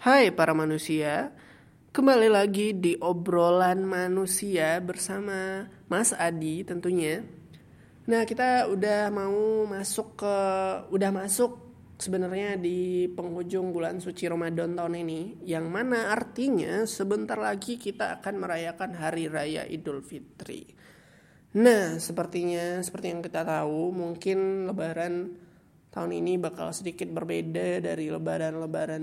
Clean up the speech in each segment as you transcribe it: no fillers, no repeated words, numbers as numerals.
Hai para manusia, kembali lagi di obrolan manusia bersama Mas Adi tentunya. Nah, kita udah masuk sebenarnya di penghujung bulan suci Ramadan tahun ini, yang mana artinya sebentar lagi kita akan merayakan Hari Raya Idul Fitri. Nah, seperti yang kita tahu, mungkin Lebaran tahun ini bakal sedikit berbeda dari lebaran-lebaran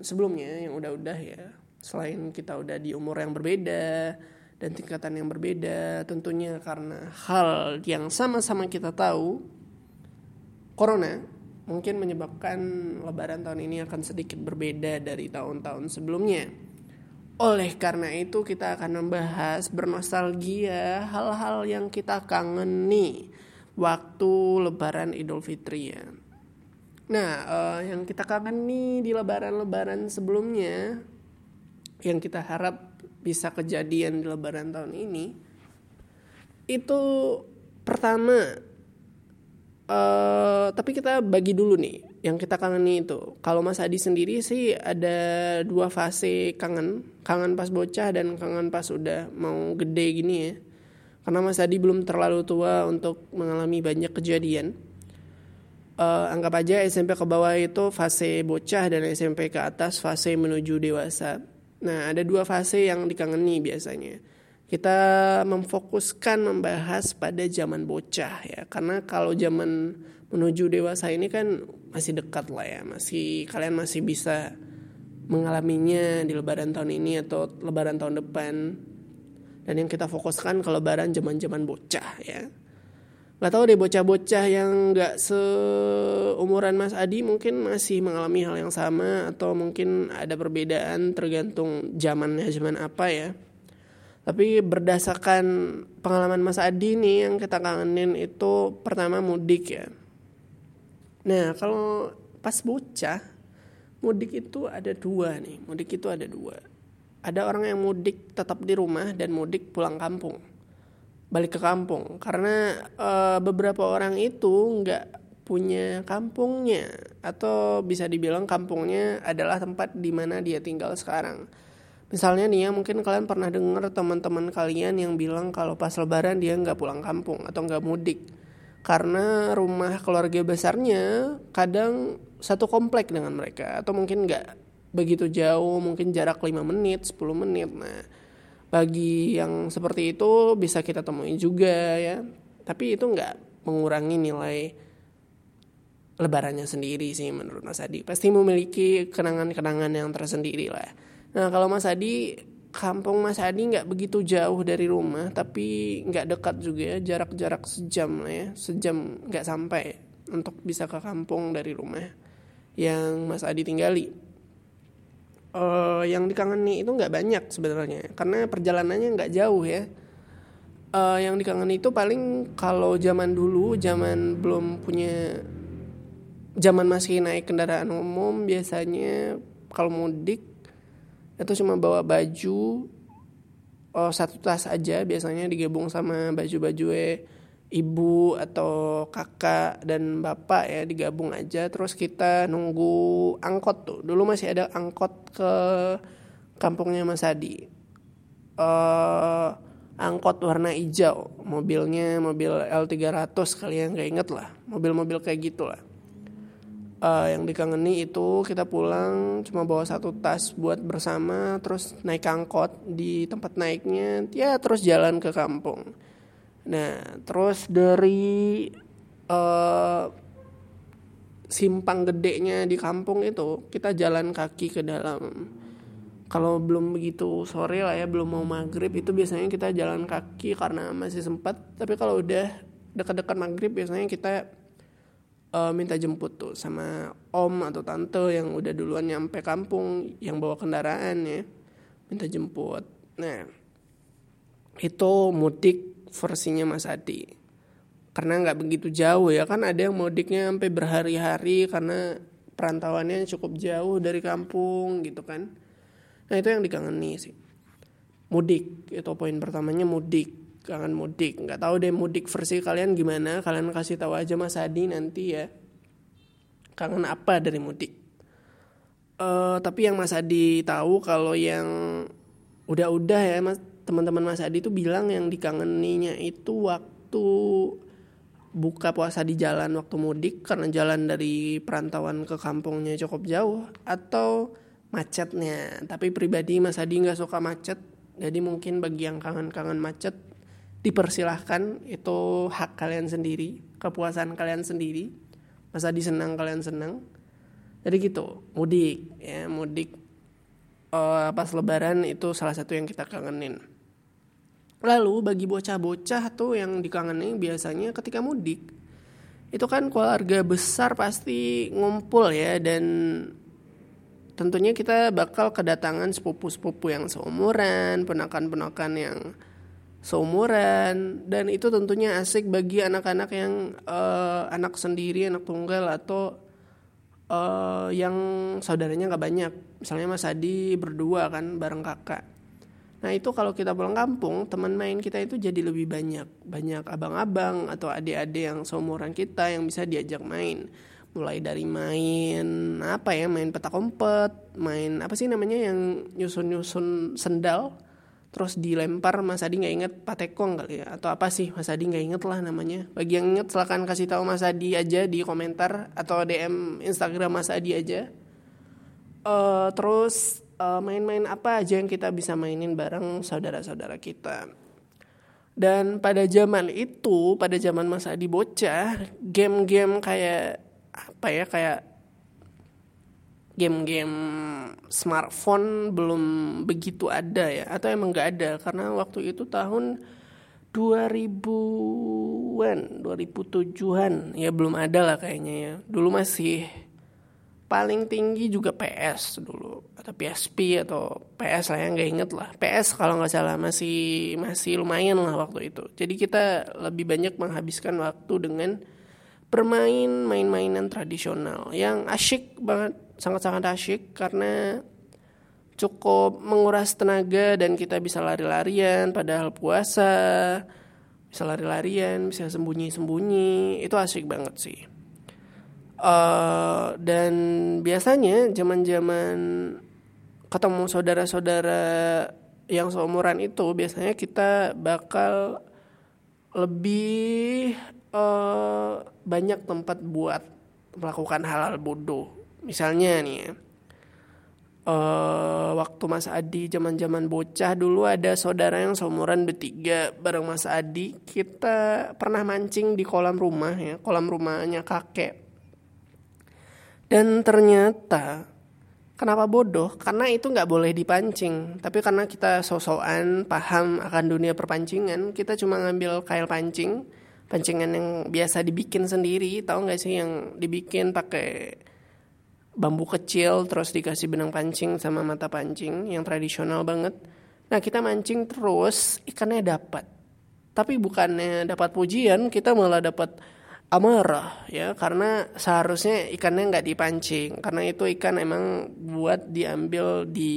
sebelumnya yang udah-udah ya. Selain kita udah di umur yang berbeda dan tingkatan yang berbeda, tentunya karena hal yang sama-sama kita tahu, Corona mungkin menyebabkan lebaran tahun ini akan sedikit berbeda dari tahun-tahun sebelumnya. Oleh karena itu kita akan membahas bernostalgia hal-hal yang kita kangeni waktu Lebaran Idul Fitri ya. Nah, yang kita kangen nih di Lebaran-Lebaran sebelumnya, yang kita harap bisa kejadian di Lebaran tahun ini, itu pertama, tapi kita bagi dulu nih, yang kita kangeni itu. Kalau Mas Adi sendiri sih ada dua fase kangen pas bocah dan kangen pas udah mau gede gini ya. Karena Mas Adi belum terlalu tua untuk mengalami banyak kejadian. Anggap aja SMP ke bawah itu fase bocah dan SMP ke atas fase menuju dewasa. Nah, ada dua fase yang dikangeni biasanya. Kita memfokuskan membahas pada zaman bocah ya. Karena kalau zaman menuju dewasa ini kan masih dekat lah ya. Kalian masih bisa mengalaminya di lebaran tahun ini atau lebaran tahun depan. Dan yang kita fokuskan ke lebaran zaman-zaman bocah ya. Gak tahu deh, bocah-bocah yang gak seumuran Mas Adi mungkin masih mengalami hal yang sama. Atau mungkin ada perbedaan tergantung zamannya zaman apa ya. Tapi berdasarkan pengalaman Mas Adi nih, yang kita kangenin itu pertama mudik ya. Nah, kalau pas bocah, mudik itu ada dua. Ada orang yang mudik tetap di rumah dan mudik pulang kampung, balik ke kampung. Karena beberapa orang itu nggak punya kampungnya, atau bisa dibilang kampungnya adalah tempat di mana dia tinggal sekarang. Misalnya nih ya, mungkin kalian pernah dengar teman-teman kalian yang bilang kalau pas lebaran dia nggak pulang kampung atau nggak mudik. Karena rumah keluarga besarnya kadang satu komplek dengan mereka, atau mungkin nggak begitu jauh, mungkin jarak 5 menit, 10 menit. Nah, bagi yang seperti itu bisa kita temui juga ya. Tapi itu nggak mengurangi nilai lebarannya sendiri sih menurut Mas Adi. Pasti memiliki kenangan-kenangan yang tersendiri lah. Nah, kalau Mas Adi, kampung Mas Adi nggak begitu jauh dari rumah, tapi nggak dekat juga, jarak-jarak sejam lah ya. Sejam nggak sampai untuk bisa ke kampung dari rumah yang Mas Adi tinggali. Yang dikangeni itu nggak banyak sebenarnya, karena perjalanannya nggak jauh ya. Yang dikangeni itu paling kalau zaman dulu, zaman masih naik kendaraan umum, biasanya kalau mudik itu cuma bawa baju satu tas aja, biasanya digabung sama baju-baju ibu atau kakak dan bapak ya, digabung aja. Terus kita nunggu angkot tuh. Dulu masih ada angkot ke kampungnya Mas Adi. Angkot warna hijau. Mobilnya mobil L300, kalian gak inget lah. Mobil-mobil kayak gitu lah. Yang dikangeni itu kita pulang cuma bawa satu tas buat bersama. Terus naik angkot di tempat naiknya. Ya terus jalan ke kampung. Nah, terus dari simpang gedenya di kampung itu, kita jalan kaki ke dalam. Kalau belum begitu sore lah ya, belum mau maghrib, itu biasanya kita jalan kaki karena masih sempat. Tapi kalau udah dekat-dekat maghrib, biasanya kita minta jemput tuh sama om atau tante yang udah duluan nyampe kampung, yang bawa kendaraan ya, minta jemput. Nah, itu mudik versinya Mas Adi. Karena gak begitu jauh ya. Kan ada yang mudiknya sampai berhari-hari karena perantauannya cukup jauh dari kampung gitu kan. Nah, itu yang dikangeni sih, mudik. Itu poin pertamanya, mudik. Kangen mudik. Gak tahu deh mudik versi kalian gimana. Kalian kasih tahu aja Mas Adi nanti ya, kangen apa dari mudik. Tapi yang Mas Adi tahu kalau yang udah-udah ya mas, teman-teman Mas Adi itu bilang yang dikangeninya itu waktu buka puasa di jalan waktu mudik karena jalan dari perantauan ke kampungnya cukup jauh atau macetnya. Tapi pribadi Mas Adi nggak suka macet, jadi mungkin bagi yang kangen-kangen macet dipersilahkan, itu hak kalian sendiri, kepuasan kalian sendiri. Mas Adi senang, kalian senang. Jadi gitu, mudik pas lebaran itu salah satu yang kita kangenin. Lalu bagi bocah-bocah tuh yang dikangenin biasanya ketika mudik, itu kan keluarga besar pasti ngumpul ya, dan tentunya kita bakal kedatangan sepupu-sepupu yang seumuran, ponakan-ponakan yang seumuran, dan itu tentunya asik bagi anak-anak yang anak sendiri, anak tunggal atau yang saudaranya gak banyak. Misalnya Mas Adi berdua kan bareng kakak. Nah itu kalau kita pulang kampung, teman main kita itu jadi lebih banyak. Banyak abang-abang atau adik-adik yang seumuran kita yang bisa diajak main. Mulai dari main main petak umpet, main yang nyusun-nyusun sendal terus dilempar. Mas Adi gak inget, patekong kali ya, atau apa sih, Mas Adi gak inget lah namanya. Bagi yang inget silakan kasih tahu Mas Adi aja di komentar atau DM Instagram Mas Adi aja. Terus main-main apa aja yang kita bisa mainin bareng saudara-saudara kita. Dan pada zaman itu, pada zaman Mas Adi bocah, game-game kayak kayak game-game smartphone belum begitu ada ya, atau emang gak ada, karena waktu itu tahun 2000-an, 2007-an ya belum ada lah kayaknya ya. Dulu masih paling tinggi juga PS dulu, atau PSP atau PS lah ya, gak inget lah. PS kalau gak salah masih lumayan lah waktu itu. Jadi kita lebih banyak menghabiskan waktu dengan main-mainan tradisional yang asyik banget, sangat-sangat asyik karena cukup menguras tenaga dan kita bisa lari-larian padahal puasa, bisa lari-larian, bisa sembunyi-sembunyi, itu asik banget sih. Dan biasanya zaman-zaman ketemu saudara-saudara yang seumuran itu biasanya kita bakal lebih banyak tempat buat melakukan hal-hal bodoh. Misalnya nih ya, waktu Mas Adi zaman-zaman bocah dulu ada saudara yang seumuran bertiga bareng Mas Adi. Kita pernah mancing di kolam rumah ya, kolam rumahnya kakek. Dan ternyata, kenapa bodoh? Karena itu gak boleh dipancing. Tapi karena kita so-soan paham akan dunia perpancingan, kita cuma ngambil kail pancing, pancingan yang biasa dibikin sendiri. Tahu gak sih yang dibikin pakai bambu kecil terus dikasih benang pancing sama mata pancing yang tradisional banget. Nah kita mancing terus ikannya dapat. Tapi bukannya dapat pujian, kita malah dapat amarah ya, karena seharusnya ikannya nggak dipancing. Karena itu ikan emang buat diambil di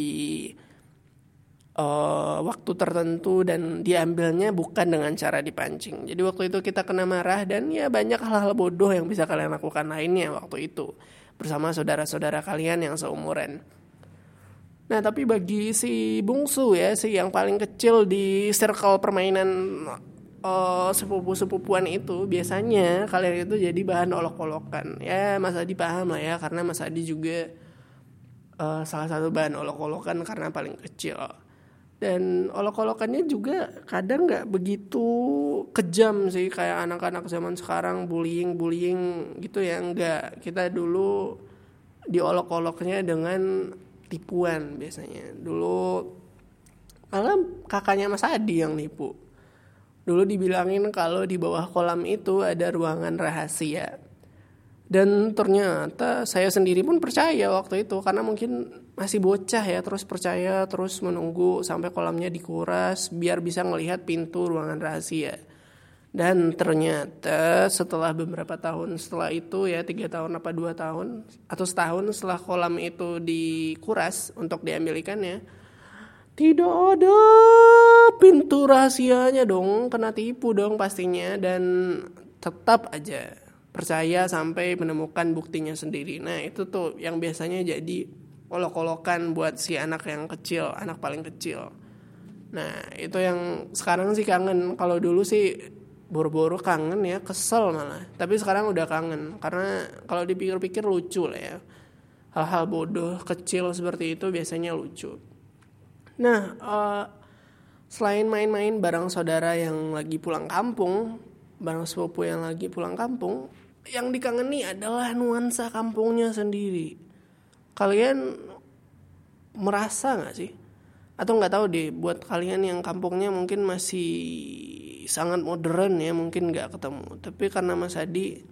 waktu tertentu dan diambilnya bukan dengan cara dipancing. Jadi waktu itu kita kena marah dan ya banyak hal-hal bodoh yang bisa kalian lakukan lainnya waktu itu bersama saudara-saudara kalian yang seumuran. Nah, tapi bagi si bungsu ya, si yang paling kecil di circle permainan sepupu-sepupuan itu, biasanya kalian itu jadi bahan olok-olokan. Ya, Mas Adi paham lah ya, karena Mas Adi juga salah satu bahan olok-olokan karena paling kecil. Dan olok-olokannya juga kadang gak begitu kejam sih kayak anak-anak zaman sekarang bullying gitu ya, enggak. Kita dulu diolok-oloknya dengan tipuan biasanya. Dulu malah kakaknya Mas Adi yang nipu. Dulu dibilangin kalau di bawah kolam itu ada ruangan rahasia. Dan ternyata saya sendiri pun percaya waktu itu karena mungkin masih bocah ya, terus percaya, terus menunggu sampai kolamnya dikuras biar bisa melihat pintu ruangan rahasia. Dan ternyata setelah beberapa tahun setelah itu ya, 3 tahun apa 2 tahun atau setahun setelah kolam itu dikuras untuk diambil ikannya, tidak ada pintu rahasianya dong, kena tipu dong pastinya, dan tetap aja percaya sampai menemukan buktinya sendiri. Nah itu tuh yang biasanya jadi olok-olokan buat si anak yang kecil, anak paling kecil. Nah itu yang sekarang sih kangen. Kalau dulu sih boro-boro kangen ya, kesel malah. Tapi sekarang udah kangen, karena kalau dipikir-pikir lucu lah ya. Hal-hal bodoh kecil seperti itu biasanya lucu. Nah selain main-main bareng saudara yang lagi pulang kampung, bareng sepupu yang lagi pulang kampung, yang dikangeni adalah nuansa kampungnya sendiri. Kalian merasa gak sih? Atau gak tahu deh, buat kalian yang kampungnya mungkin masih sangat modern ya, mungkin gak ketemu. Tapi karena Mas Adi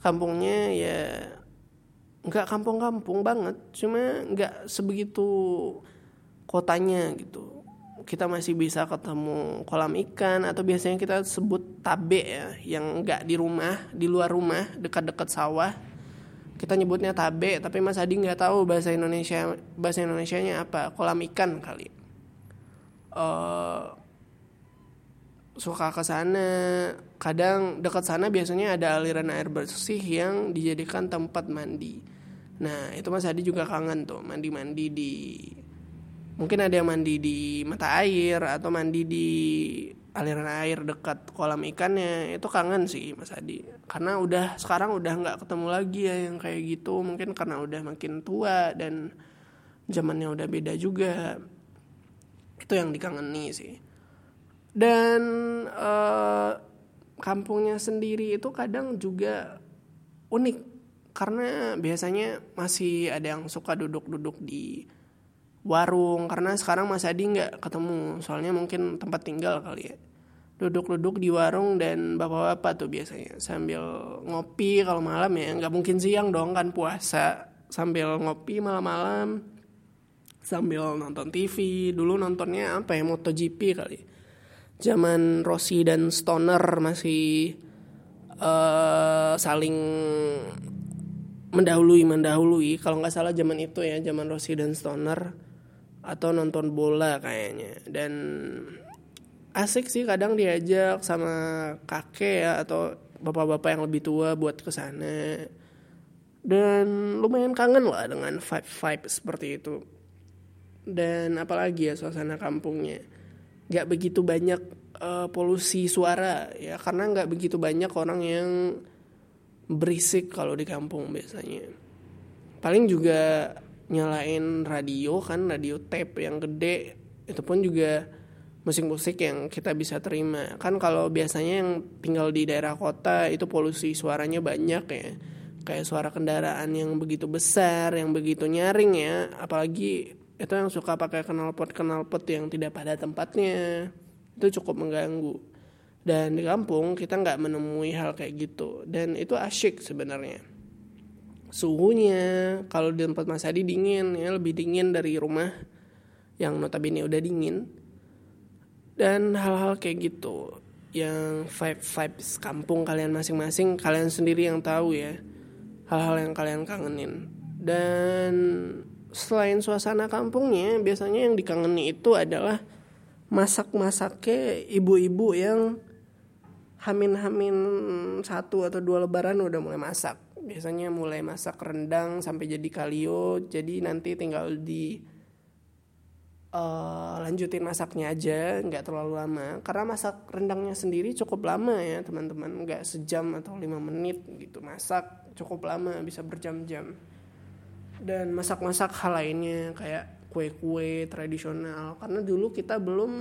kampungnya ya gak kampung-kampung banget, cuma gak sebegitu kotanya gitu. Kita masih bisa ketemu kolam ikan, atau biasanya kita sebut tabe ya, yang gak di rumah, di luar rumah, dekat-dekat sawah. Kita nyebutnya tabe, tapi Mas Adi nggak tahu bahasa Indonesianya apa, kolam ikan kali. Suka ke sana, kadang dekat sana biasanya ada aliran air bersih yang dijadikan tempat mandi. Nah itu Mas Adi juga kangen tuh, mandi-mandi di, mungkin ada yang mandi di mata air atau mandi di aliran air dekat kolam ikannya. Itu kangen sih Mas Adi, karena udah sekarang udah nggak ketemu lagi ya yang kayak gitu. Mungkin karena udah makin tua dan zamannya udah beda juga. Itu yang dikangeni sih. Dan kampungnya sendiri itu kadang juga unik, karena biasanya masih ada yang suka duduk-duduk di warung, karena sekarang Mas Adi nggak ketemu, soalnya mungkin tempat tinggal kali ya. Duduk-duduk di warung dan bapak-bapak tuh biasanya sambil ngopi kalau malam ya, nggak mungkin siang dong kan puasa, sambil ngopi malam-malam, sambil nonton TV. Dulu nontonnya apa ya, MotoGP kali, zaman Rossi dan Stoner masih saling mendahului. Kalau nggak salah zaman itu ya, zaman Rossi dan Stoner, atau nonton bola kayaknya. Dan asik sih kadang diajak sama kakek ya, atau bapak-bapak yang lebih tua buat kesana. Dan lumayan kangen lah dengan vibe-vibe seperti itu. Dan apalagi ya suasana kampungnya, gak begitu banyak polusi suara ya, karena gak begitu banyak orang yang berisik kalau di kampung biasanya. Paling juga nyalain radio kan, radio tape yang gede, itu pun juga musik-musik yang kita bisa terima. Kan kalau biasanya yang tinggal di daerah kota itu polusi suaranya banyak ya, kayak suara kendaraan yang begitu besar, yang begitu nyaring ya. Apalagi itu yang suka pakai knalpot-knalpot yang tidak pada tempatnya, itu cukup mengganggu. Dan di kampung kita gak menemui hal kayak gitu, dan itu asyik sebenarnya. Suhunya kalau di tempat Mas Adi dingin ya, lebih dingin dari rumah yang notabene udah dingin. Dan hal-hal kayak gitu, yang vibes kampung kalian masing-masing, kalian sendiri yang tahu ya, hal-hal yang kalian kangenin. Dan selain suasana kampungnya, biasanya yang dikangeni itu adalah masak-masaknya ibu-ibu yang hamin-hamin satu atau dua lebaran udah mulai masak. Biasanya mulai masak rendang sampai jadi kalio. Jadi nanti tinggal lanjutin masaknya aja, gak terlalu lama. Karena masak rendangnya sendiri cukup lama ya teman-teman, gak sejam atau 5 menit gitu. Masak cukup lama, bisa berjam-jam. Dan masak-masak hal lainnya kayak kue-kue tradisional. Karena dulu kita belum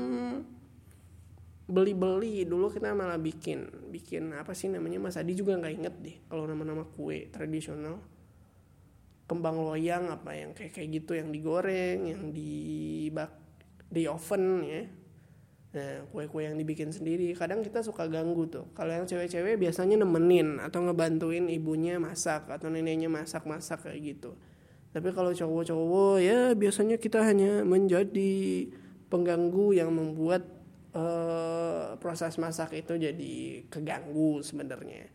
beli-beli, dulu kita malah bikin apa sih namanya, Mas Adi juga nggak inget deh kalau nama-nama kue tradisional, kembang loyang apa yang kayak gitu, yang digoreng, yang dibak di oven ya. Nah kue-kue yang dibikin sendiri kadang kita suka ganggu tuh. Kalau yang cewek-cewek biasanya nemenin atau ngebantuin ibunya masak atau neneknya masak-masak kayak gitu. Tapi kalau cowok-cowok ya biasanya kita hanya menjadi pengganggu yang membuat proses masak itu jadi keganggu sebenarnya.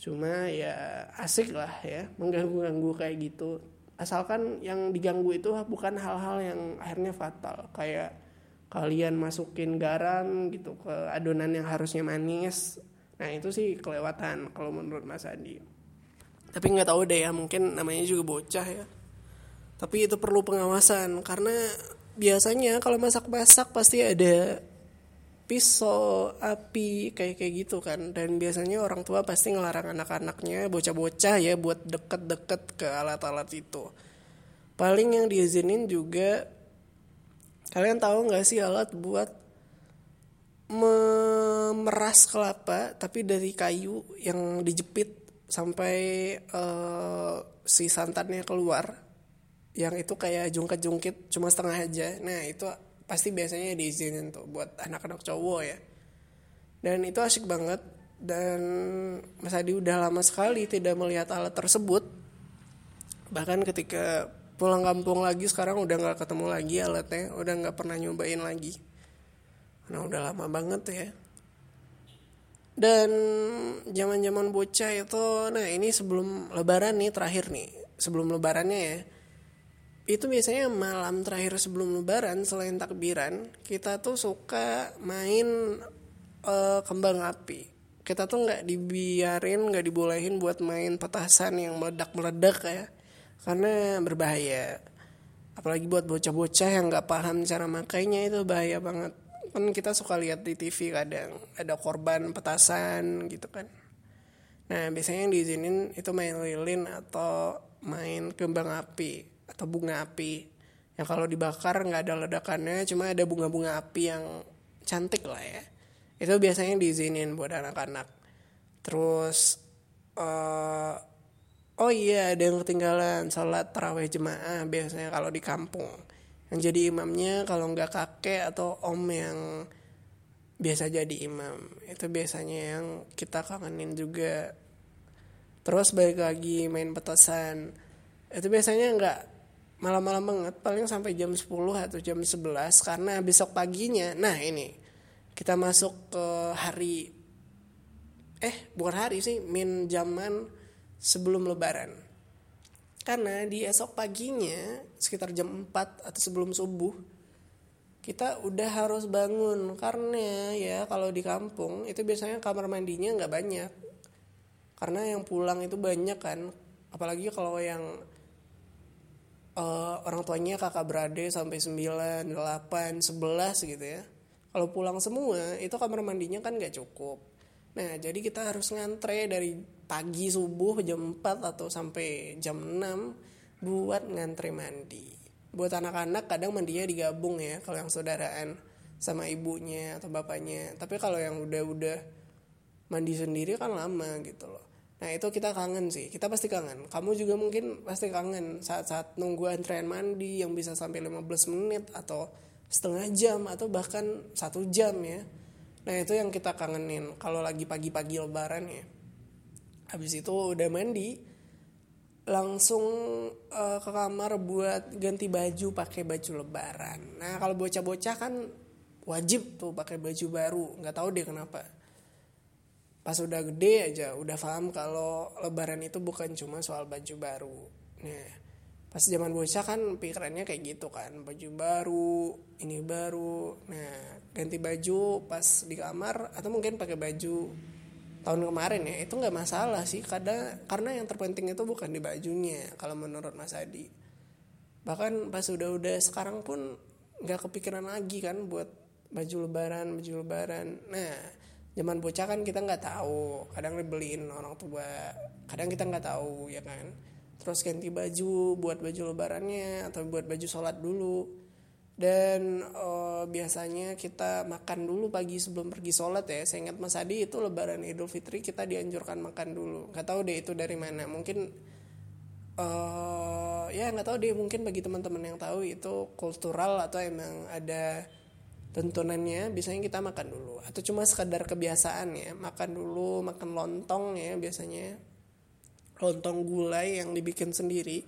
Cuma ya asik lah ya mengganggu-ganggu kayak gitu, asalkan yang diganggu itu bukan hal-hal yang akhirnya fatal, kayak kalian masukin garam gitu ke adonan yang harusnya manis. Nah itu sih kelewatan kalau menurut Mas Adi. Tapi nggak tahu deh ya, mungkin namanya juga bocah ya, Tapi itu perlu pengawasan, karena biasanya kalau masak-masak pasti ada pisau, api, kayak gitu kan. Dan biasanya orang tua pasti ngelarang anak-anaknya, bocah-bocah ya, buat deket-deket ke alat-alat itu. Paling yang diizinin juga, kalian tahu gak sih alat buat memeras kelapa, tapi dari kayu yang dijepit sampai si santannya keluar. Yang itu kayak jungkit-jungkit cuma setengah aja. Nah itu pasti biasanya diizinin tuh buat anak-anak cowok ya. Dan itu asyik banget. Dan Mas Adi udah lama sekali tidak melihat alat tersebut. Bahkan ketika pulang kampung lagi sekarang udah gak ketemu lagi alatnya. Udah gak pernah nyobain lagi. Nah udah lama banget ya. Dan zaman-zaman bocah itu, nah ini sebelum lebaran nih, terakhir nih. Sebelum lebarannya ya. Itu biasanya malam terakhir sebelum lebaran, selain takbiran, kita tuh suka main kembang api. Kita tuh gak dibiarin, gak dibolehin buat main petasan yang meledak-meledak ya. Karena berbahaya. Apalagi buat bocah-bocah yang gak paham cara makainya, itu bahaya banget. Kan kita suka lihat di TV kadang, ada korban petasan gitu kan. Nah biasanya yang diizinin itu main lilin atau main kembang api. Atau bunga api yang kalau dibakar nggak ada ledakannya, cuma ada bunga-bunga api yang cantik lah ya. Itu biasanya diizinin buat anak-anak. Terus oh iya, ada yang ketinggalan salat tarawih jemaah biasanya kalau di kampung. Yang jadi imamnya kalau nggak kakek atau om yang biasa jadi imam, itu biasanya yang kita kangenin juga. Terus balik lagi main petasan, itu biasanya nggak malam-malam banget, paling sampai jam 10 atau jam 11, karena besok paginya, nah ini kita masuk ke hari jaman sebelum lebaran. Karena di esok paginya sekitar jam 4 atau sebelum subuh kita udah harus bangun, karena ya kalau di kampung itu biasanya kamar mandinya nggak banyak, karena yang pulang itu banyak kan, apalagi kalau yang orang tuanya kakak beradik sampai 9, 8, 11 gitu ya. Kalau pulang semua itu kamar mandinya kan gak cukup. Nah jadi kita harus ngantre dari pagi subuh jam 4 atau sampai jam 6 buat ngantre mandi. Buat anak-anak kadang mandinya digabung ya, kalau yang saudaraan sama ibunya atau bapaknya. Tapi kalau yang udah-udah mandi sendiri kan lama gitu loh. Nah itu kita kangen sih, kita pasti kangen. Kamu juga mungkin pasti kangen saat-saat nunggu antrean mandi yang bisa sampai 15 menit atau setengah jam atau bahkan 1 jam ya. Nah itu yang kita kangenin kalau lagi pagi-pagi lebaran ya. Habis itu udah mandi, langsung ke kamar buat ganti baju pakai baju lebaran. Nah kalau bocah-bocah kan wajib tuh pakai baju baru, gak tahu deh kenapa. Pas udah gede aja, udah paham kalau lebaran itu bukan cuma soal baju baru. Nah, pas zaman bocah kan pikirannya kayak gitu kan. Baju baru, ini baru. Nah, ganti baju pas di kamar atau mungkin pakai baju tahun kemarin ya. Itu gak masalah sih, karena yang terpenting itu bukan di bajunya kalau menurut Mas Adi. Bahkan pas udah sekarang pun gak kepikiran lagi kan buat baju lebaran. Nah, zaman bocah kan kita nggak tahu, kadang dibeliin orang tua, kadang kita nggak tahu ya kan. Terus ganti baju buat baju lebarannya atau buat baju sholat dulu. Dan biasanya kita makan dulu pagi sebelum pergi sholat ya. Saya ingat Mas Adi itu lebaran Idul Fitri kita dianjurkan makan dulu. Nggak tahu deh itu dari mana. Mungkin nggak tahu deh, mungkin bagi teman-teman yang tahu itu kultural atau emang ada tuntunannya, biasanya kita makan dulu. Atau cuma sekedar kebiasaan ya. Makan dulu, makan lontong ya biasanya. Lontong gulai yang dibikin sendiri.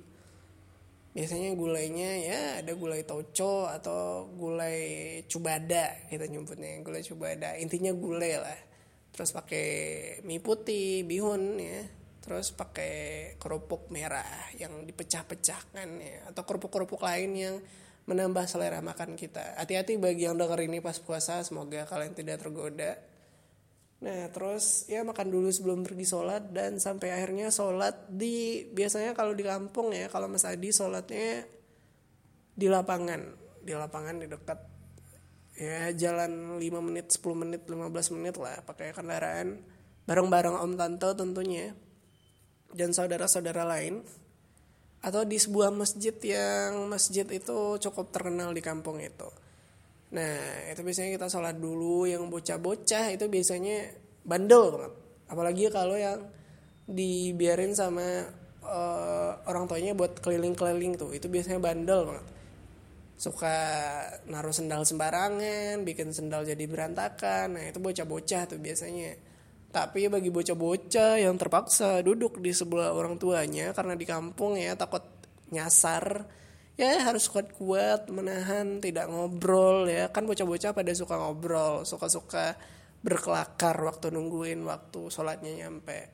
Biasanya gulainya ya ada gulai tauco atau gulai cubada. Kita nyebutnya gulai cubada. Intinya gulai lah. Terus pakai mie putih, bihun ya. Terus pakai kerupuk merah yang dipecah-pecahkan ya. Atau kerupuk-kerupuk lain yang menambah selera makan kita. Hati-hati bagi yang denger ini pas puasa, semoga kalian tidak tergoda. Nah terus ya makan dulu sebelum pergi sholat. Dan sampai akhirnya sholat biasanya kalau di kampung ya, kalau Mas Adi sholatnya di lapangan di dekat ya jalan 5 menit, 10 menit, 15 menit lah pakai kendaraan, bareng-bareng om tante tentunya dan saudara-saudara lain, atau di sebuah masjid yang masjid itu cukup terkenal di kampung itu. Nah itu biasanya kita sholat dulu. Yang bocah-bocah itu biasanya bandel banget, apalagi kalau yang dibiarin sama orang tuanya buat keliling-keliling tuh, itu biasanya bandel banget, suka naruh sendal sembarangan, bikin sendal jadi berantakan. Nah itu bocah-bocah tuh biasanya. Tapi bagi bocah-bocah yang terpaksa duduk di sebelah orang tuanya karena di kampung ya takut nyasar, ya harus kuat-kuat menahan, tidak ngobrol ya. Kan bocah-bocah pada suka ngobrol, suka-suka berkelakar waktu nungguin waktu sholatnya nyampe.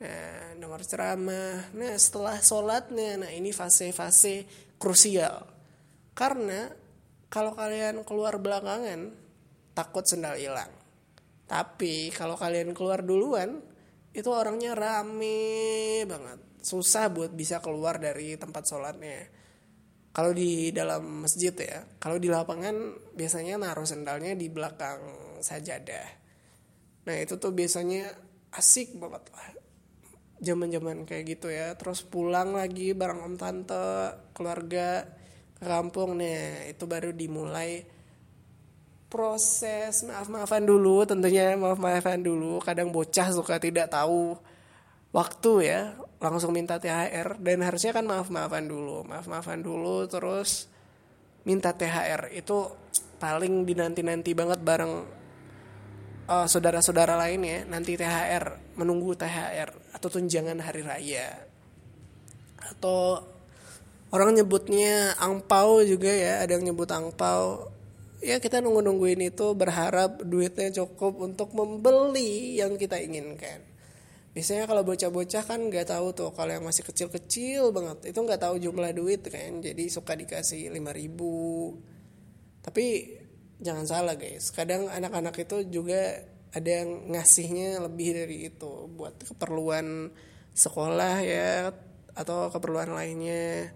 Nah, dengar ceramah. Nah, setelah sholatnya, nah ini fase-fase krusial. Karena kalau kalian keluar belakangan, takut sendal hilang. Tapi kalau kalian keluar duluan, itu orangnya rame banget. Susah buat bisa keluar dari tempat sholatnya. Kalau di dalam masjid ya, kalau di lapangan biasanya naruh sendalnya di belakang sajadah. Nah itu tuh biasanya asik banget lah. Zaman-zaman kayak gitu ya. Terus pulang lagi bareng om tante, keluarga, ke kampung. Nah itu baru dimulai proses maaf-maafan dulu. Kadang bocah suka tidak tahu waktu ya, langsung minta THR, dan harusnya kan maaf-maafan dulu terus minta THR. Itu paling dinanti-nanti banget bareng saudara-saudara lain ya, nanti THR, menunggu THR atau tunjangan hari raya, atau orang nyebutnya angpau juga ya, ada yang nyebut angpau. Ya kita nungguin itu, berharap duitnya cukup untuk membeli yang kita inginkan. Biasanya kalau bocah-bocah kan nggak tahu tuh, kalau yang masih kecil-kecil banget itu nggak tahu jumlah duit kan, jadi suka dikasih 5.000. Tapi jangan salah guys, kadang anak-anak itu juga ada yang ngasihnya lebih dari itu buat keperluan sekolah ya atau keperluan lainnya.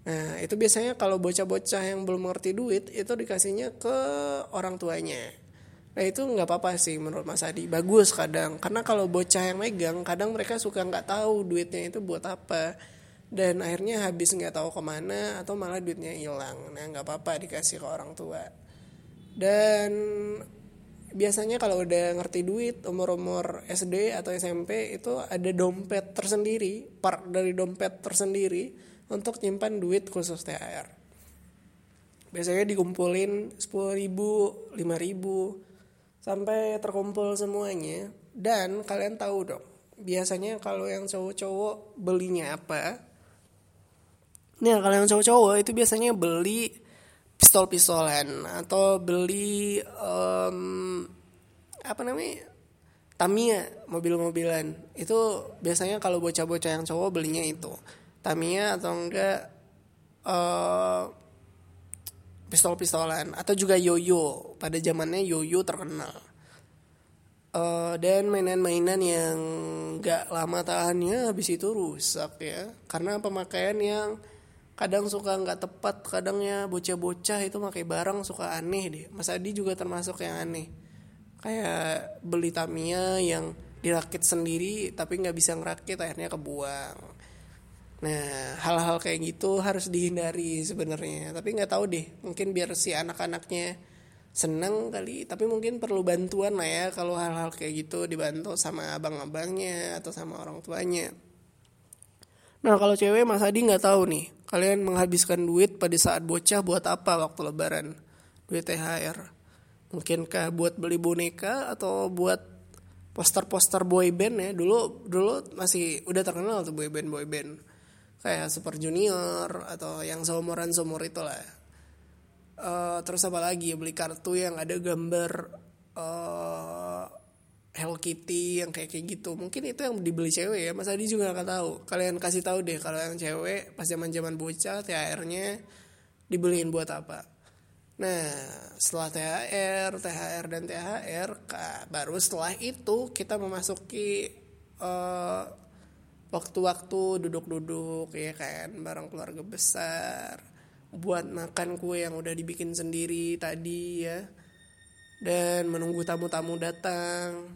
Nah itu biasanya kalau bocah-bocah yang belum ngerti duit itu dikasihnya ke orang tuanya. Nah itu gak apa-apa sih menurut Mas Adi, bagus kadang. Karena kalau bocah yang megang, kadang mereka suka gak tahu duitnya itu buat apa, dan akhirnya habis gak tahu kemana, atau malah duitnya hilang. Nah gak apa-apa dikasih ke orang tua. Dan biasanya kalau udah ngerti duit, umur-umur SD atau SMP, itu ada dompet tersendiri, part dari dompet tersendiri untuk nyimpan duit khusus THR. Biasanya dikumpulin 10.000, 5.000, sampai terkumpul semuanya. Dan kalian tahu dong, biasanya kalau yang cowok-cowok belinya apa? Nah, kalau yang cowok-cowok itu biasanya beli pistol-pistolan, atau beli Tamiya, mobil-mobilan. Itu biasanya kalau bocah-bocah yang cowok belinya itu Tamiya, atau enggak pistol-pistolan, atau juga yoyo. Pada zamannya yoyo terkenal, dan mainan-mainan yang enggak lama tahannya habis itu rusak ya, karena pemakaian yang kadang suka enggak tepat. Kadangnya bocah-bocah itu pakai barang suka aneh deh. Mas Adi juga termasuk yang aneh, kayak beli Tamiya yang dirakit sendiri tapi enggak bisa ngerakit, akhirnya kebuang. Nah, hal-hal kayak gitu harus dihindari sebenarnya. Tapi nggak tahu deh, mungkin biar si anak-anaknya seneng kali. Tapi mungkin perlu bantuan lah ya, kalau hal-hal kayak gitu dibantu sama abang-abangnya atau sama orang tuanya. Nah, kalau cewek Mas Adi nggak tahu nih, kalian menghabiskan duit pada saat bocah buat apa waktu lebaran? Duit THR. Mungkinkah buat beli boneka, atau buat poster-poster boyband ya? Dulu masih udah terkenal tuh boyband. Kayak Super Junior atau yang seumuran itulah. Terus apa lagi, beli kartu yang ada gambar Hello Kitty yang kayak gitu. Mungkin itu yang dibeli cewek ya. Mas Adi juga nggak tahu. Kalian kasih tahu deh kalau yang cewek pas zaman bocah THR-nya dibeliin buat apa. Nah setelah THR baru setelah itu kita memasuki waktu-waktu duduk-duduk ya kan, bareng keluarga besar. buat makan kue yang udah dibikin sendiri tadi ya, dan menunggu tamu-tamu datang.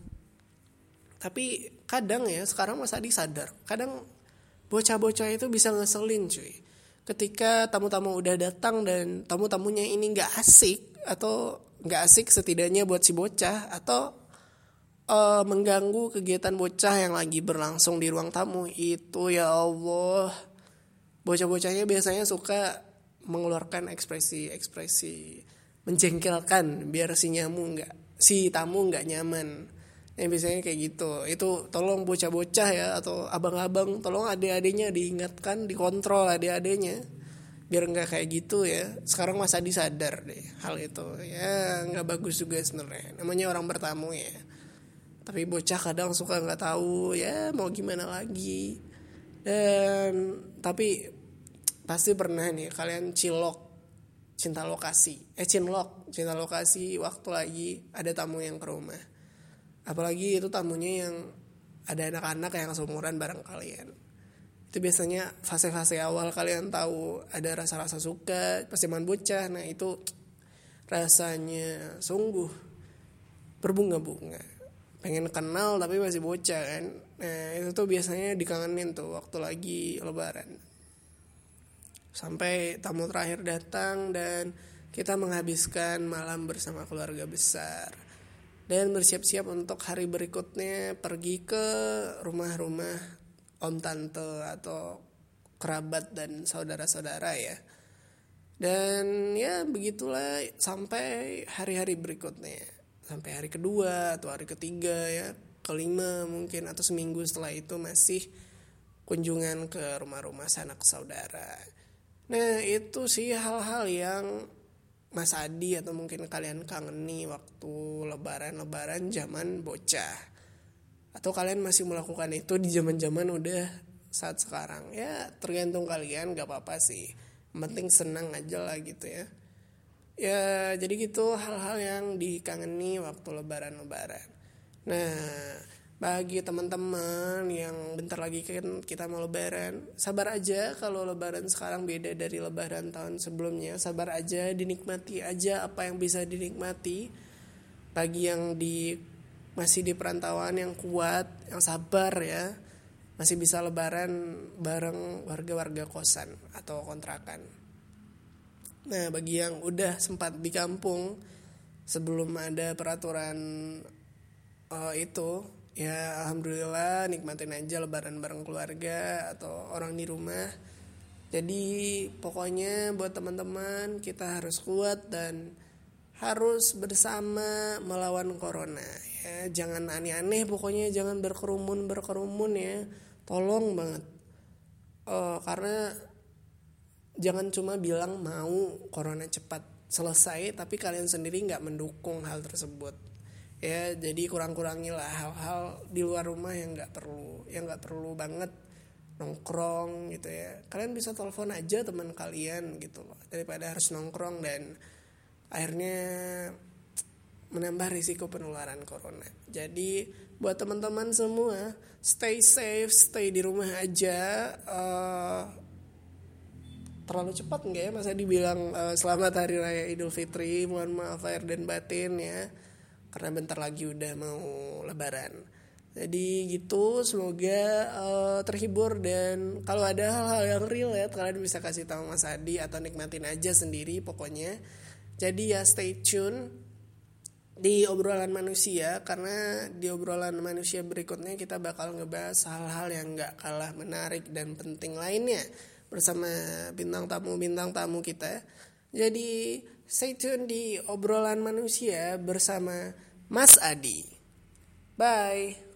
Tapi kadang ya, sekarang Mas Adi sadar, kadang bocah-bocah itu bisa ngeselin cuy. Ketika tamu-tamu udah datang dan tamu-tamunya ini gak asik, atau gak asik setidaknya buat si bocah, atau mengganggu kegiatan bocah yang lagi berlangsung di ruang tamu. Itu ya Allah, bocah-bocahnya biasanya suka mengeluarkan ekspresi menjengkelkan biar si tamu gak nyaman. Yang biasanya kayak gitu. Itu tolong bocah-bocah ya, atau abang-abang, tolong adik-adiknya diingatkan, dikontrol adik-adiknya biar gak kayak gitu ya. Sekarang Mas Adi sadar deh hal itu. Ya gak bagus juga sebenarnya, namanya orang bertamu ya. Tapi bocah kadang suka gak tahu ya mau gimana lagi. Dan tapi pasti pernah nih kalian cinta lokasi waktu lagi ada tamu yang ke rumah. Apalagi itu tamunya yang ada anak-anak yang seumuran bareng kalian. Itu biasanya fase-fase awal kalian tahu ada rasa-rasa suka, pasti man bocah. Nah itu rasanya sungguh berbunga-bunga. Pengen kenal tapi masih bocah kan. Nah itu tuh biasanya dikangenin tuh waktu lagi lebaran. Sampai tamu terakhir datang dan kita menghabiskan malam bersama keluarga besar. Dan bersiap-siap untuk hari berikutnya pergi ke rumah-rumah om tante atau kerabat dan saudara-saudara ya. Dan ya begitulah sampai hari-hari berikutnya. Sampai hari kedua atau hari ketiga ya, kelima mungkin, atau seminggu setelah itu masih kunjungan ke rumah-rumah sanak saudara. Nah itu sih hal-hal yang Mas Adi atau mungkin kalian kangen nih waktu lebaran zaman bocah. Atau kalian masih melakukan itu di zaman-zaman udah saat sekarang. Ya tergantung kalian, gak apa-apa sih. Yang penting senang aja lah gitu ya. Ya jadi gitu hal-hal yang dikangeni waktu lebaran. Nah bagi teman-teman yang bentar lagi kan kita mau lebaran, sabar aja kalau lebaran sekarang beda dari lebaran tahun sebelumnya. Sabar aja, dinikmati aja apa yang bisa dinikmati. Bagi yang masih di perantauan yang kuat, yang sabar ya, masih bisa lebaran bareng warga-warga kosan atau kontrakan. Nah bagi yang udah sempat di kampung sebelum ada peraturan itu, ya alhamdulillah nikmatin aja lebaran bareng keluarga atau orang di rumah. Jadi pokoknya buat teman-teman, kita harus kuat dan harus bersama melawan corona ya. Jangan aneh-aneh pokoknya, jangan berkerumun ya. Tolong banget. Karena jangan cuma bilang mau corona cepat selesai tapi kalian sendiri gak mendukung hal tersebut. Ya, jadi kurang-kurangilah hal-hal di luar rumah yang nggak perlu banget, nongkrong gitu ya. Kalian bisa telepon aja teman kalian gitu loh, daripada harus nongkrong dan akhirnya menambah risiko penularan corona. Jadi buat teman-teman semua, stay safe, stay di rumah aja. Terlalu cepat nggak ya Mas Adi bilang selamat Hari Raya Idul Fitri, mohon maaf lahir dan batin ya. Karena bentar lagi udah mau lebaran. Jadi gitu, semoga terhibur. Dan kalau ada hal-hal yang relate, kalian bisa kasih tahu Mas Adi atau nikmatin aja sendiri pokoknya. Jadi ya stay tune di obrolan manusia, karena di obrolan manusia berikutnya kita bakal ngebahas hal-hal yang gak kalah menarik dan penting lainnya bersama bintang tamu kita. Jadi stay tune di obrolan manusia bersama Mas Adi. Bye.